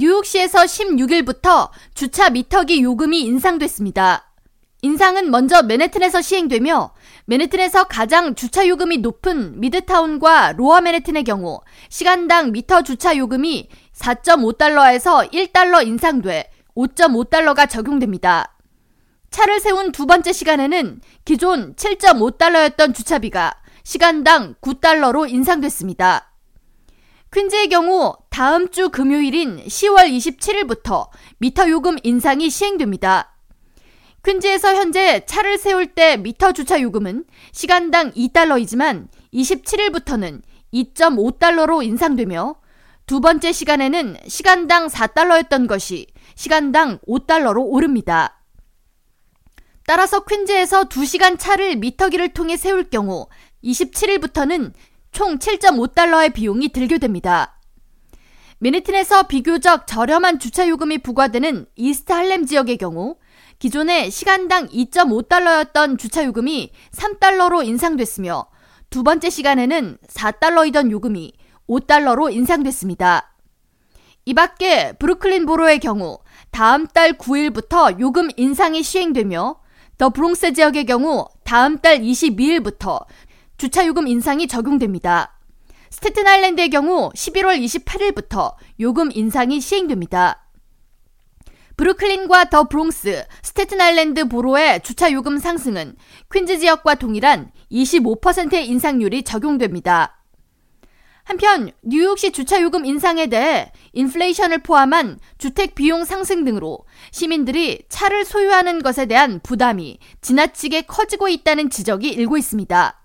뉴욕시에서 16일부터 주차 미터기 요금이 인상됐습니다. 인상은 먼저 맨해튼에서 시행되며 맨해튼에서 가장 주차 요금이 높은 미드타운과 로어 맨해튼의 경우 시간당 미터 주차 요금이 4.5달러에서 1달러 인상돼 5.5달러가 적용됩니다. 차를 세운 두 번째 시간에는 기존 7.5달러였던 주차비가 시간당 9달러로 인상됐습니다. 퀸즈의 경우 다음 주 금요일인 10월 27일부터 미터 요금 인상이 시행됩니다. 퀸즈에서 현재 차를 세울 때 미터 주차 요금은 시간당 2달러이지만 27일부터는 2.5달러로 인상되며 두 번째 시간에는 시간당 4달러였던 것이 시간당 5달러로 오릅니다. 따라서 퀸즈에서 2시간 차를 미터기를 통해 세울 경우 27일부터는 총 7.5달러의 비용이 들게 됩니다. 맨해튼에서 비교적 저렴한 주차요금이 부과되는 이스트 할렘 지역의 경우 기존에 시간당 2.5달러였던 주차요금이 3달러로 인상됐으며 두 번째 시간에는 4달러이던 요금이 5달러로 인상됐습니다. 이 밖에 브루클린 보로의 경우 다음 달 9일부터 요금 인상이 시행되며 더 브롱스 지역의 경우 다음 달 22일부터 주차요금 인상이 적용됩니다. 스태튼 아일랜드의 경우 11월 28일부터 요금 인상이 시행됩니다. 브루클린과 더 브롱스, 스태튼 아일랜드 보로의 주차요금 상승은 퀸즈 지역과 동일한 25%의 인상률이 적용됩니다. 한편 뉴욕시 주차요금 인상에 대해 인플레이션을 포함한 주택 비용 상승 등으로 시민들이 차를 소유하는 것에 대한 부담이 지나치게 커지고 있다는 지적이 일고 있습니다.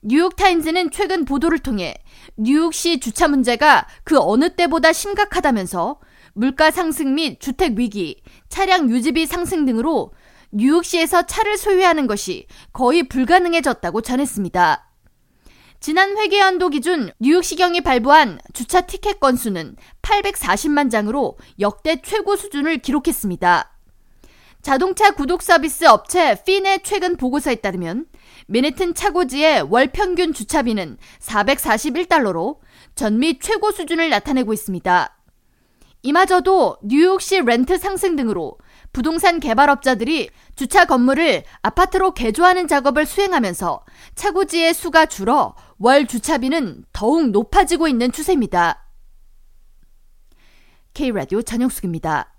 뉴욕타임즈는 최근 보도를 통해 뉴욕시 주차 문제가 그 어느 때보다 심각하다면서 물가 상승 및 주택 위기, 차량 유지비 상승 등으로 뉴욕시에서 차를 소유하는 것이 거의 불가능해졌다고 전했습니다. 지난 회계연도 기준 뉴욕시경이 발부한 주차 티켓 건수는 840만 장으로 역대 최고 수준을 기록했습니다. 자동차 구독 서비스 업체 핀의 최근 보고서에 따르면 맨해튼 차고지의 월 평균 주차비는 441달러로 전미 최고 수준을 나타내고 있습니다. 이마저도 뉴욕시 렌트 상승 등으로 부동산 개발업자들이 주차 건물을 아파트로 개조하는 작업을 수행하면서 차고지의 수가 줄어 월 주차비는 더욱 높아지고 있는 추세입니다. K-radio 전영숙입니다.